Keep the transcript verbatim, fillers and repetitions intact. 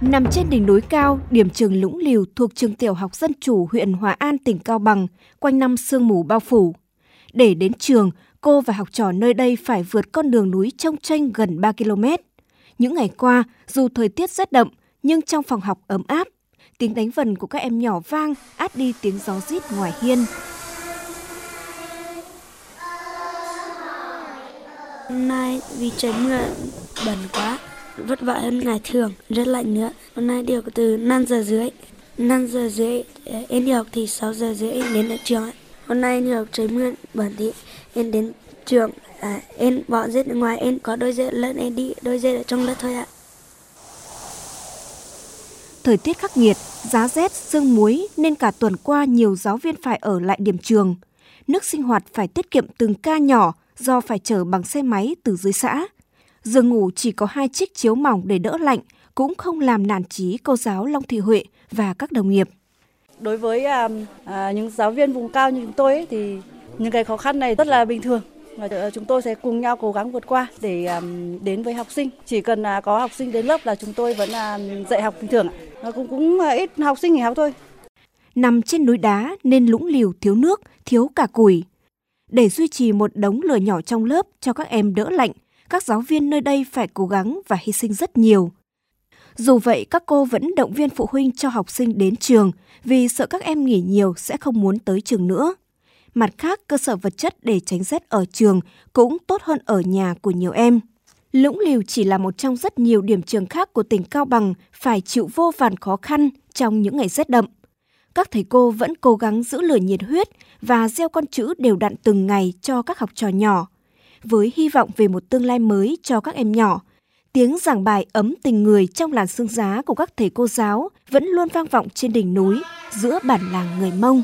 Nằm trên đỉnh núi cao, điểm trường Lũng Liều thuộc trường Tiểu học Dân Chủ huyện Hòa An, tỉnh Cao Bằng, quanh năm sương mù bao phủ. Để đến trường, cô và học trò nơi đây phải vượt con đường núi chông chênh gần ba ki lô mét. Những ngày qua, dù thời tiết rét đậm, nhưng trong phòng học ấm áp, tiếng đánh vần của các em nhỏ vang át đi tiếng gió rít ngoài hiên. Hôm nay vì trời mưa bẩn quá, vất vả hơn ngày thường, rất lạnh nữa. Hôm nay đi học từ năm giờ rưỡi, năm giờ rưỡi em đi học thì sáu giờ rưỡi em đến trường. Hôm nay đi học trời mưa bẩn thì em đến trường, à, em bỏ dép ở ngoài, em có đôi dép lẫn em đi, đôi dép ở trong lớp thôi ạ. Thời tiết khắc nghiệt, giá rét, sương muối nên cả tuần qua nhiều giáo viên phải ở lại điểm trường. Nước sinh hoạt phải tiết kiệm từng ca nhỏ do phải chở bằng xe máy từ dưới xã. Giường ngủ chỉ có hai chiếc chiếu mỏng để đỡ lạnh, cũng không làm nản chí cô giáo Long Thị Huệ và các đồng nghiệp. Đối với à, à, những giáo viên vùng cao như chúng tôi ấy, thì những cái khó khăn này rất là bình thường. Và chúng tôi sẽ cùng nhau cố gắng vượt qua để à, đến với học sinh. Chỉ cần à, có học sinh đến lớp là chúng tôi vẫn à, dạy học bình thường. À, cũng cũng à, ít học sinh nghỉ học thôi. Nằm trên núi đá nên Lũng Liều thiếu nước, thiếu cả củi. Để duy trì một đống lửa nhỏ trong lớp cho các em đỡ lạnh, các giáo viên nơi đây phải cố gắng và hy sinh rất nhiều. Dù vậy, các cô vẫn động viên phụ huynh cho học sinh đến trường vì sợ các em nghỉ nhiều sẽ không muốn tới trường nữa. Mặt khác, cơ sở vật chất để tránh rét ở trường cũng tốt hơn ở nhà của nhiều em. Lũng Liều chỉ là một trong rất nhiều điểm trường khác của tỉnh Cao Bằng phải chịu vô vàn khó khăn trong những ngày rét đậm. Các thầy cô vẫn cố gắng giữ lửa nhiệt huyết và gieo con chữ đều đặn từng ngày cho các học trò nhỏ. Với hy vọng về một tương lai mới cho các em nhỏ, tiếng giảng bài ấm tình người trong làn sương giá của các thầy cô giáo vẫn luôn vang vọng trên đỉnh núi giữa bản làng người Mông.